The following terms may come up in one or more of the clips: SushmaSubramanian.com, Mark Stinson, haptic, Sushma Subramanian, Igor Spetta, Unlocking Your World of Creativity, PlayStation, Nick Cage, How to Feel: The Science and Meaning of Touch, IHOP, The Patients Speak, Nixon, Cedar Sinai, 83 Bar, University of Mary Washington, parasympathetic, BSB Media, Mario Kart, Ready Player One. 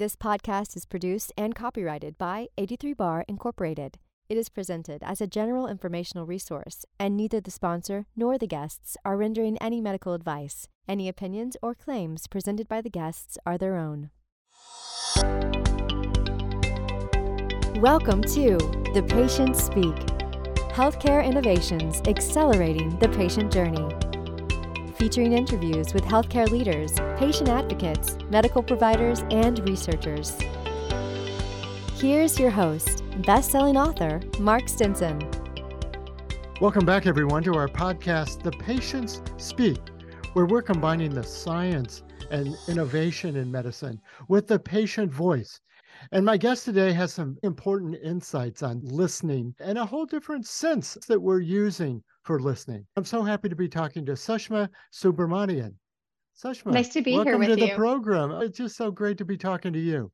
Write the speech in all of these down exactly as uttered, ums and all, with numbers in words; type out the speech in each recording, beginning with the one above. This podcast is produced and copyrighted by eighty-three bar Incorporated. It is presented as a general informational resource, and neither the sponsor nor the guests are rendering any medical advice. Any opinions or claims presented by the guests are their own. Welcome to The Patients Speak, healthcare innovations accelerating the patient journey. Featuring interviews with healthcare leaders, patient advocates, medical providers, and researchers. Here's your host, best-selling author, Mark Stinson. Welcome back, everyone, to our podcast, The Patients Speak, where we're combining the science and innovation in medicine with the patient voice. And my guest today has some important insights on listening and a whole different sense that we're using for listening. I'm so happy to be talking to Sushma Subramanian. Sushma, nice to be here with you. Welcome to the program. It's just so great to be talking to you.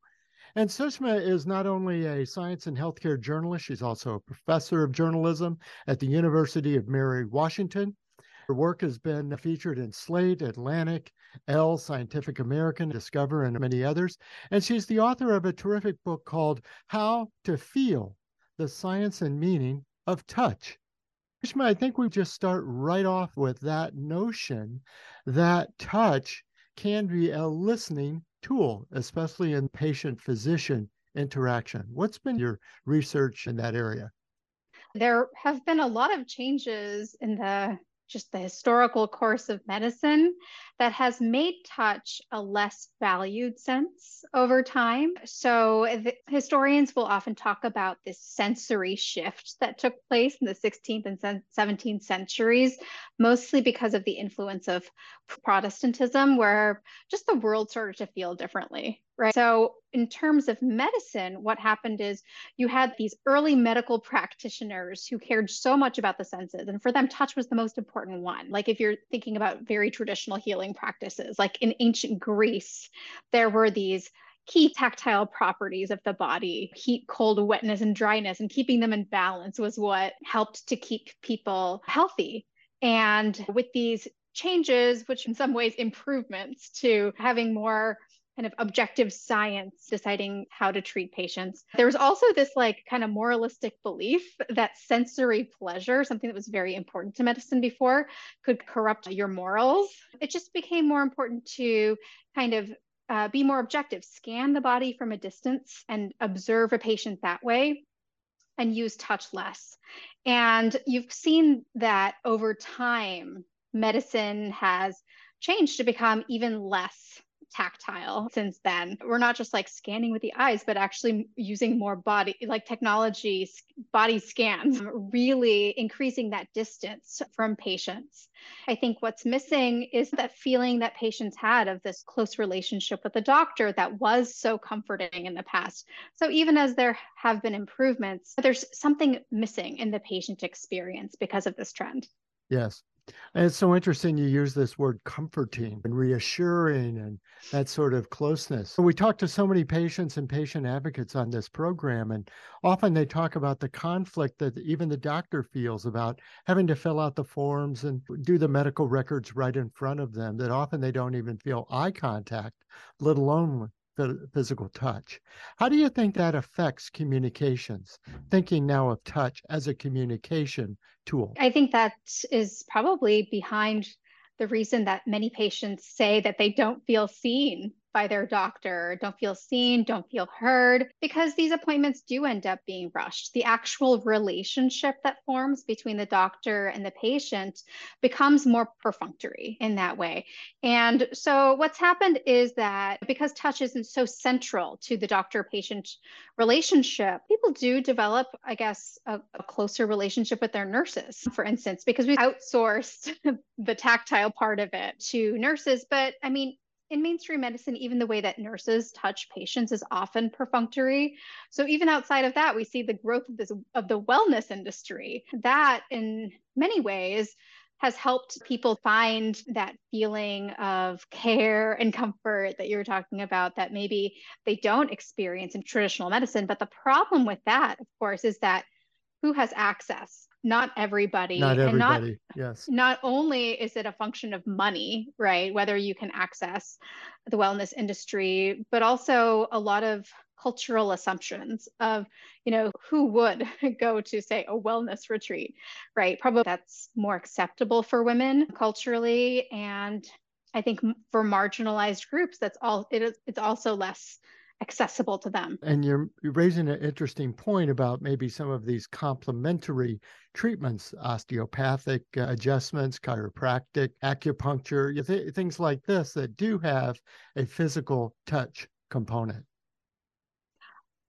And Sushma is not only a science and healthcare journalist, she's also a professor of journalism at the University of Mary Washington. Her work has been featured in Slate, Atlantic, Elle, Scientific American, Discover, and many others. And she's the author of a terrific book called How to Feel: The Science and Meaning of Touch. Sushma, I think we just start right off with that notion that touch can be a listening tool, especially in patient-physician interaction. What's been your research in that area? There have been a lot of changes in the just the historical course of medicine that has made touch a less valued sense over time. So historians will often talk about this sensory shift that took place in the sixteenth and seventeenth centuries, mostly because of the influence of Protestantism, where just the world started to feel differently, right? So in terms of medicine, what happened is you had these early medical practitioners who cared so much about the senses. And for them, touch was the most important one. Like if you're thinking about very traditional healing practices, like in ancient Greece, there were these key tactile properties of the body, heat, cold, wetness, and dryness, and keeping them in balance was what helped to keep people healthy. And with these changes, which in some ways improvements to having more kind of objective science deciding how to treat patients. There was also this like kind of moralistic belief that sensory pleasure, something that was very important to medicine before, could corrupt your morals. It just became more important to kind of uh, be more objective, scan the body from a distance and observe a patient that way, and use touch less. And you've seen that over time, medicine has changed to become even less tactile since then. We're not just like scanning with the eyes, but actually using more body, like technology, body scans, really increasing that distance from patients. I think what's missing is that feeling that patients had of this close relationship with the doctor that was so comforting in the past. So even as there have been improvements, there's something missing in the patient experience because of this trend. Yes. And it's so interesting you use this word comforting and reassuring and that sort of closeness. We talk to so many patients and patient advocates on this program, and often they talk about the conflict that even the doctor feels about having to fill out the forms and do the medical records right in front of them, that often they don't even feel eye contact, let alone physical touch. How do you think that affects communications? Thinking now of touch as a communication tool. I think that is probably behind the reason that many patients say that they don't feel seen by their doctor, don't feel seen, don't feel heard, because these appointments do end up being rushed. The actual relationship that forms between the doctor and the patient becomes more perfunctory in that way. And so what's happened is that because touch isn't so central to the doctor-patient relationship, people do develop, I guess, a, a closer relationship with their nurses, for instance, because we outsourced the tactile part of it to nurses. But I mean, in mainstream medicine, even the way that nurses touch patients is often perfunctory. So even outside of that, we see the growth of this of the wellness industry. That, in many ways, has helped people find that feeling of care and comfort that you were talking about that maybe they don't experience in traditional medicine. But the problem with that, of course, is that who has access? Not everybody. Not everybody. And not, yes. Not only is it a function of money, right? Whether you can access the wellness industry, but also a lot of cultural assumptions of, you know, who would go to, say, a wellness retreat, right? Probably that's more acceptable for women culturally. And I think for marginalized groups, that's all it is. It's also less accessible to them. And you're, you're raising an interesting point about maybe some of these complementary treatments, osteopathic uh, adjustments, chiropractic, acupuncture, th- things like this that do have a physical touch component.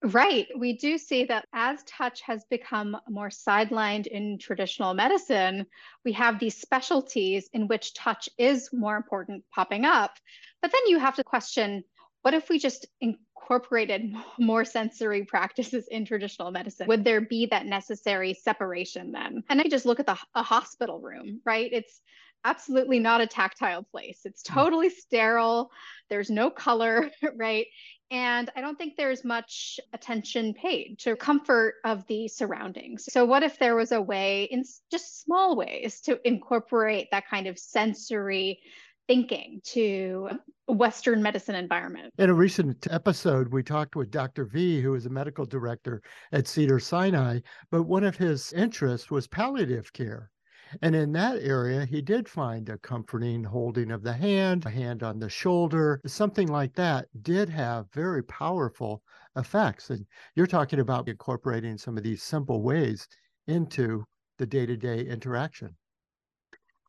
Right. We do see that as touch has become more sidelined in traditional medicine, we have these specialties in which touch is more important popping up. But then you have to question, what if we just incorporated more sensory practices in traditional medicine? Would there be that necessary separation then? And I just look at the a hospital room, right? It's absolutely not a tactile place. It's totally sterile. There's no color, right? And I don't think there's much attention paid to comfort of the surroundings. So what if there was a way, in just small ways, to incorporate that kind of sensory thinking to Western medicine environment? In a recent episode, we talked with Doctor V, who is a medical director at Cedar Sinai, but one of his interests was palliative care. And in that area, he did find a comforting holding of the hand, a hand on the shoulder, something like that did have very powerful effects. And you're talking about incorporating some of these simple ways into the day-to-day interaction.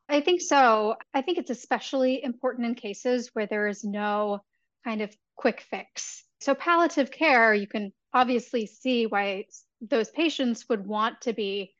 I think so. I think it's especially important in cases where there is no kind of quick fix. So palliative care, you can obviously see why those patients would want to be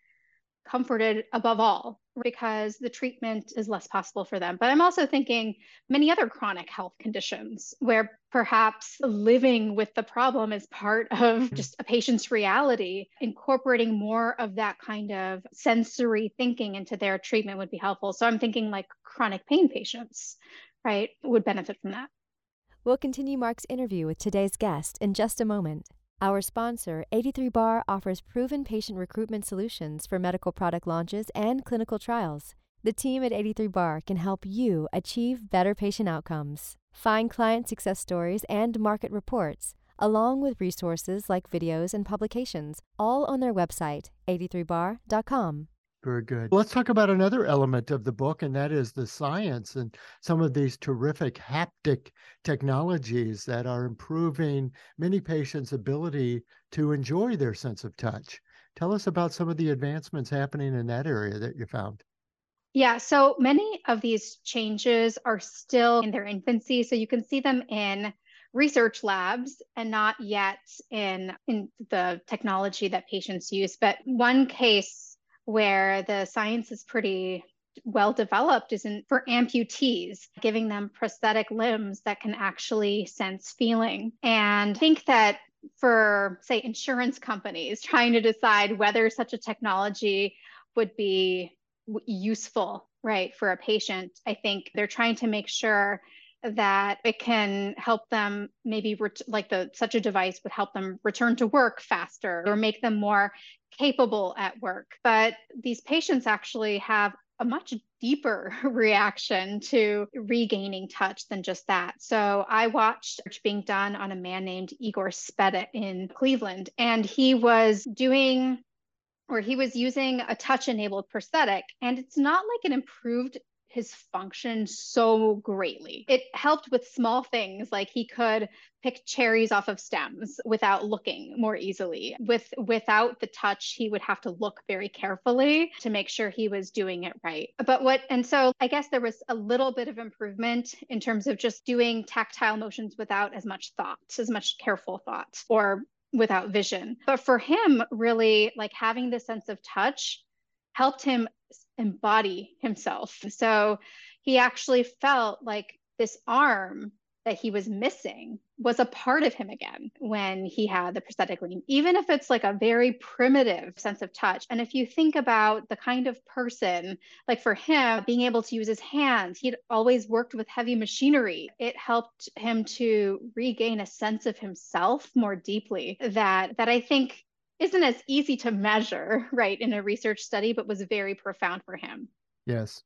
comforted above all, because the treatment is less possible for them. But I'm also thinking many other chronic health conditions where perhaps living with the problem is part of just a patient's reality. Incorporating more of that kind of sensory thinking into their treatment would be helpful. So I'm thinking like chronic pain patients, right, would benefit from that. We'll continue Mark's interview with today's guest in just a moment. Our sponsor, eighty-three bar, offers proven patient recruitment solutions for medical product launches and clinical trials. The team at eighty-three bar can help you achieve better patient outcomes. Find client success stories and market reports, along with resources like videos and publications, all on their website, eighty-three bar dot com. Very good. Let's talk about another element of the book, and that is the science and some of these terrific haptic technologies that are improving many patients' ability to enjoy their sense of touch. Tell us about some of the advancements happening in that area that you found. Yeah, so many of these changes are still in their infancy, so you can see them in research labs and not yet in, in the technology that patients use. But one case where the science is pretty well developed is in, for amputees, giving them prosthetic limbs that can actually sense feeling. And I think that for, say, insurance companies trying to decide whether such a technology would be useful, right, for a patient, I think they're trying to make sure that it can help them maybe ret- like the such a device would help them return to work faster or make them more capable at work. But these patients actually have a much deeper reaction to regaining touch than just that. So I watched research being done on a man named Igor Spetta in Cleveland, and he was doing or he was using a touch-enabled prosthetic, and it's not like it improved his function so greatly. It helped with small things, like he could pick cherries off of stems without looking more easily. With without the touch, he would have to look very carefully to make sure he was doing it right. But what, and so I guess there was a little bit of improvement in terms of just doing tactile motions without as much thought, as much careful thought, or without vision. But for him, really, like having the sense of touch helped him embody himself. So he actually felt like this arm that he was missing was a part of him again when he had the prosthetic limb, even if it's like a very primitive sense of touch. And if you think about the kind of person, like for him, being able to use his hands, he'd always worked with heavy machinery. It helped him to regain a sense of himself more deeply that, that I think isn't as easy to measure, right, in a research study, but was very profound for him. Yes.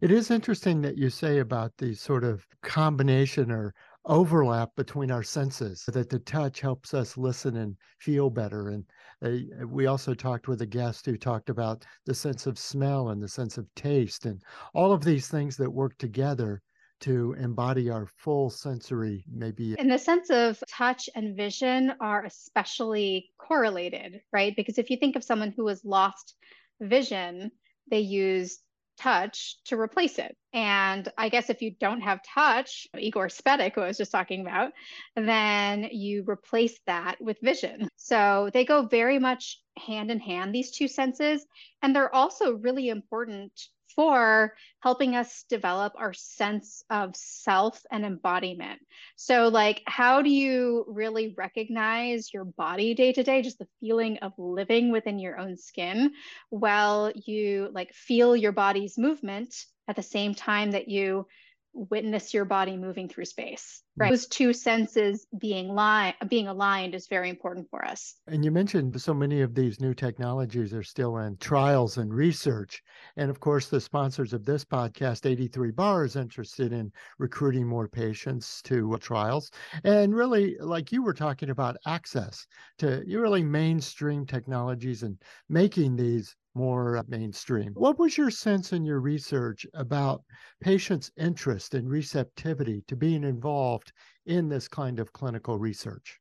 It is interesting that you say about the sort of combination or overlap between our senses, that the touch helps us listen and feel better. And uh, we also talked with a guest who talked about the sense of smell and the sense of taste and all of these things that work together to embody our full sensory, maybe. And the sense of touch and vision are especially correlated, right? Because if you think of someone who has lost vision, they use touch to replace it. And I guess if you don't have touch, Igor Spetta, who I was just talking about, then you replace that with vision. So they go very much hand in hand, these two senses. And they're also really important for helping us develop our sense of self and embodiment. So like, how do you really recognize your body day to day, just the feeling of living within your own skin, while you like feel your body's movement at the same time that you witness your body moving through space, right? Those two senses being li- being aligned is very important for us. And you mentioned so many of these new technologies are still in trials and research. And of course, the sponsors of this podcast, eighty-three Bar, is interested in recruiting more patients to trials. And really, like you were talking about, access to really mainstream technologies and making these more mainstream. What was your sense in your research about patients' interest and receptivity to being involved in this kind of clinical research?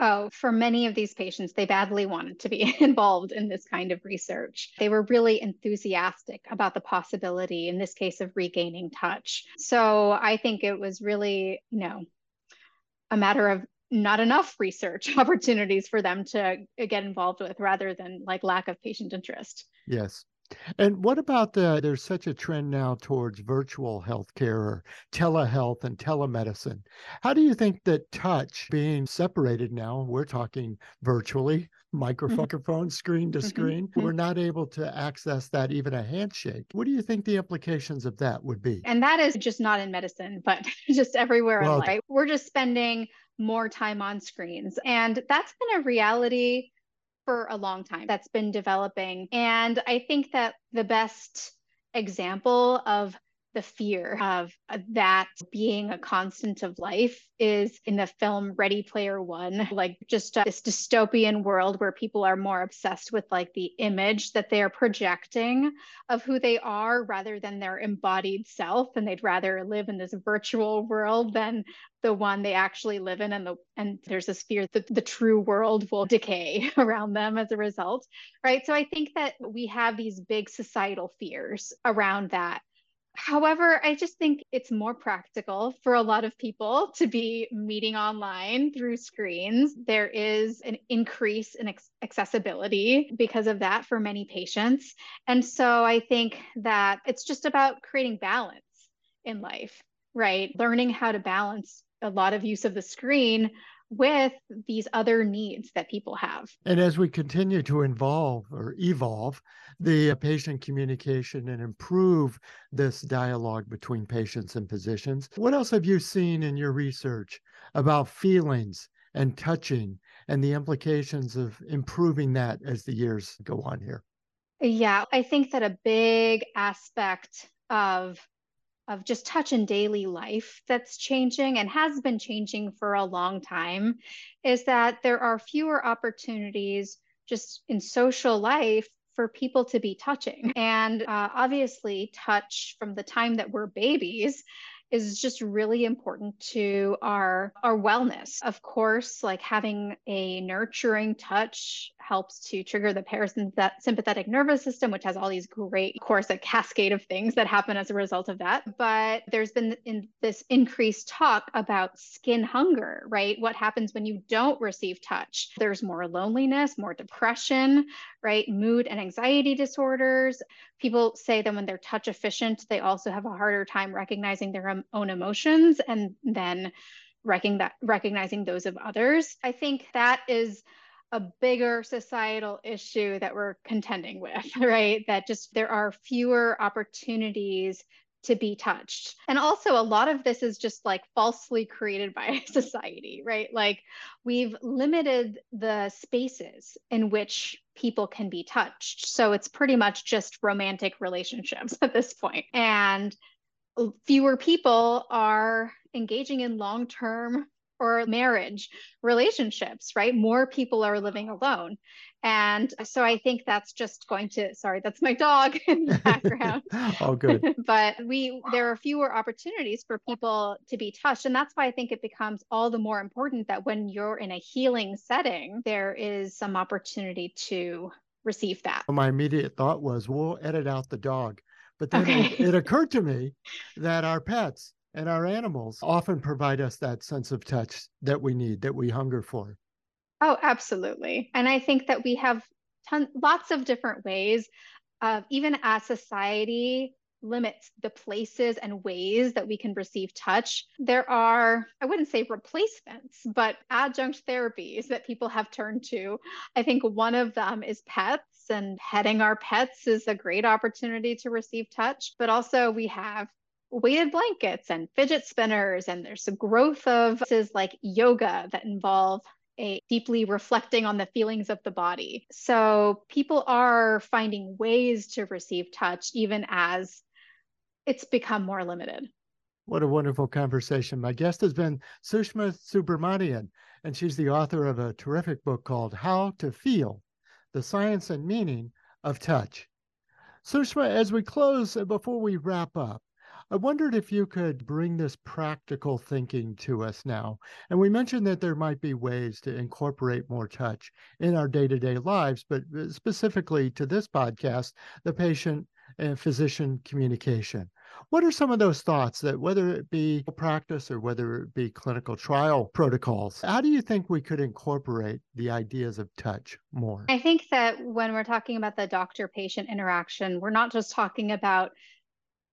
Oh, for many of these patients, they badly wanted to be involved in this kind of research. They were really enthusiastic about the possibility, in this case, of regaining touch. So I think it was really, you know, a matter of not enough research opportunities for them to get involved with, rather than like lack of patient interest. Yes. And what about the, there's such a trend now towards virtual healthcare or telehealth and telemedicine. How do you think that touch being separated now, we're talking virtually, microphone, screen to screen, we're not able to access that, even a handshake. What do you think the implications of that would be? And that is just not in medicine, but just everywhere well, in life. We're just spending more time on screens. And that's been a reality for a long time that's been developing. And I think that the best example of the fear of that being a constant of life is in the film Ready Player One, like just uh, this dystopian world where people are more obsessed with like the image that they are projecting of who they are rather than their embodied self. And they'd rather live in this virtual world than the one they actually live in. And the and there's this fear that the true world will decay around them as a result, right? So I think that we have these big societal fears around that. However, I just think it's more practical for a lot of people to be meeting online through screens. There is an increase in accessibility because of that for many patients. And so I think that it's just about creating balance in life, right? Learning how to balance a lot of use of the screen with these other needs that people have. And as we continue to involve or evolve the patient communication and improve this dialogue between patients and physicians, what else have you seen in your research about feelings and touching and the implications of improving that as the years go on here? Yeah, I think that a big aspect of of just touch in daily life that's changing and has been changing for a long time is that there are fewer opportunities just in social life for people to be touching. And uh, obviously touch from the time that we're babies is just really important to our, our wellness. Of course, like having a nurturing touch helps to trigger the parasympathetic nervous system, which has all these great, of course, a cascade of things that happen as a result of that. But there's been in this increased talk about skin hunger, right? What happens when you don't receive touch? There's more loneliness, more depression, right? Mood and anxiety disorders. People say that when they're touch efficient, they also have a harder time recognizing their own emotions and then recon- that, recognizing those of others. I think that is a bigger societal issue that we're contending with, right? That just there are fewer opportunities to be touched. And also a lot of this is just like falsely created by society, right? Like we've limited the spaces in which people can be touched. So it's pretty much just romantic relationships at this point. And fewer people are engaging in long-term or marriage relationships, right? More people are living alone. And so I think that's just going to, sorry, that's my dog in the background. Oh, good. But we, there are fewer opportunities for people to be touched. And that's why I think it becomes all the more important that when you're in a healing setting, there is some opportunity to receive that. My immediate thought was, we'll edit out the dog. But then okay. it, it occurred to me that our pets and our animals often provide us that sense of touch that we need, that we hunger for. Oh, absolutely. And I think that we have ton- lots of different ways of, even as society limits the places and ways that we can receive touch, there are, I wouldn't say replacements, but adjunct therapies that people have turned to. I think one of them is pets, and petting our pets is a great opportunity to receive touch. But also we have weighted blankets and fidget spinners. And there's a growth of places like yoga that involve a deeply reflecting on the feelings of the body. So people are finding ways to receive touch, even as it's become more limited. What a wonderful conversation. My guest has been Sushma Subramanian, and she's the author of a terrific book called How to Feel: The Science and Meaning of Touch. Sushma, as we close, before we wrap up, I wondered if you could bring this practical thinking to us now. And we mentioned that there might be ways to incorporate more touch in our day-to-day lives, but specifically to this podcast, the patient and physician communication. What are some of those thoughts that, whether it be practice or whether it be clinical trial protocols, how do you think we could incorporate the ideas of touch more? I think that when we're talking about the doctor-patient interaction, we're not just talking about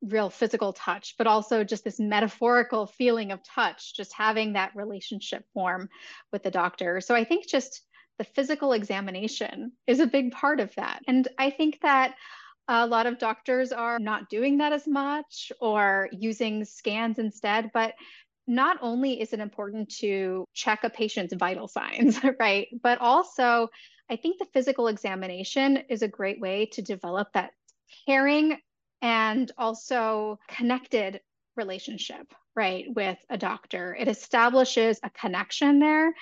real physical touch, but also just this metaphorical feeling of touch, just having that relationship form with the doctor. So I think just the physical examination is a big part of that. And I think that a lot of doctors are not doing that as much or using scans instead, but not only is it important to check a patient's vital signs, right? But also I think the physical examination is a great way to develop that caring and also connected relationship, right, with a doctor. It establishes a connection there.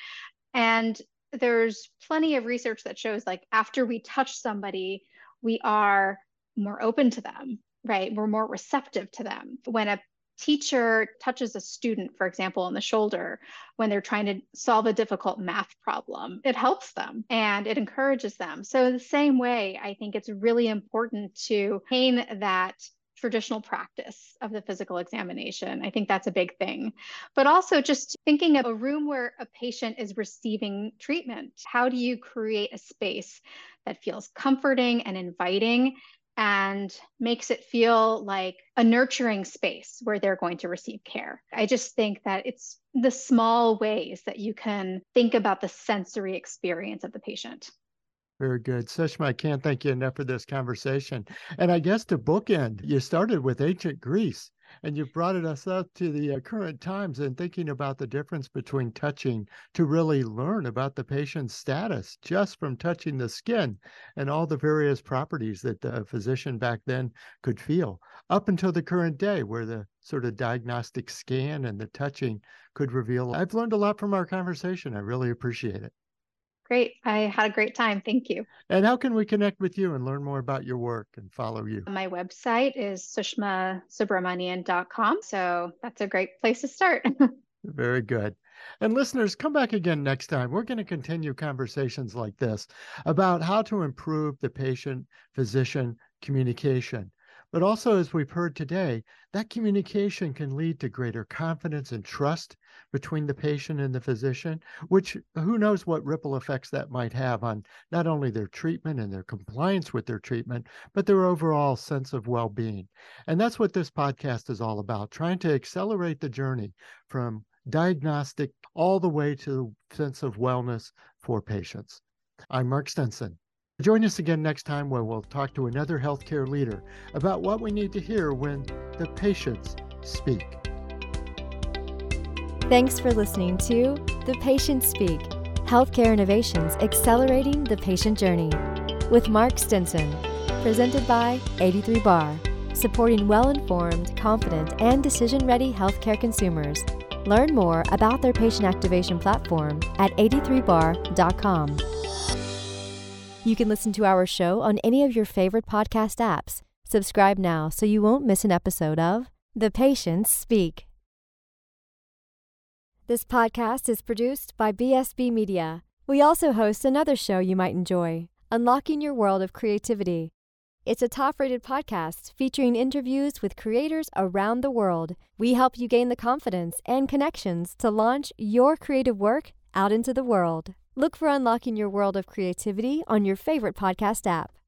And there's plenty of research that shows, like, after we touch somebody, we are more open to them, right? We're more receptive to them. When a teacher touches a student, for example, on the shoulder, when they're trying to solve a difficult math problem, it helps them and it encourages them. So the same way, I think it's really important to maintain that traditional practice of the physical examination. I think that's a big thing. But also just thinking of a room where a patient is receiving treatment. How do you create a space that feels comforting and inviting and makes it feel like a nurturing space where they're going to receive care? I just think that it's the small ways that you can think about the sensory experience of the patient. Very good. Sushma, I can't thank you enough for this conversation. And I guess to bookend, you started with ancient Greece, and you've brought us up to the current times and thinking about the difference between touching to really learn about the patient's status just from touching the skin and all the various properties that the physician back then could feel, up until the current day where the sort of diagnostic scan and the touching could reveal. I've learned a lot from our conversation. I really appreciate it. Great. I had a great time. Thank you. And how can we connect with you and learn more about your work and follow you? My website is Sushma Subramanian dot com. So that's a great place to start. Very good. And listeners, come back again next time. We're going to continue conversations like this about how to improve the patient-physician communication. But also, as we've heard today, that communication can lead to greater confidence and trust between the patient and the physician, which who knows what ripple effects that might have on not only their treatment and their compliance with their treatment, but their overall sense of well-being. And that's what this podcast is all about, trying to accelerate the journey from diagnostic all the way to the sense of wellness for patients. I'm Mark Stenson. Join us again next time where we'll talk to another healthcare leader about what we need to hear when the patients speak. Thanks for listening to The Patients Speak, Healthcare Innovations Accelerating the Patient Journey with Mark Stinson, presented by eighty-three Bar, supporting well-informed, confident, and decision-ready healthcare consumers. Learn more about their patient activation platform at eighty-three bar dot com. You can listen to our show on any of your favorite podcast apps. Subscribe now so you won't miss an episode of The Patients Speak. This podcast is produced by B S B Media. We also host another show you might enjoy, Unlocking Your World of Creativity. It's a top-rated podcast featuring interviews with creators around the world. We help you gain the confidence and connections to launch your creative work out into the world. Look for Unlocking Your World of Creativity on your favorite podcast app.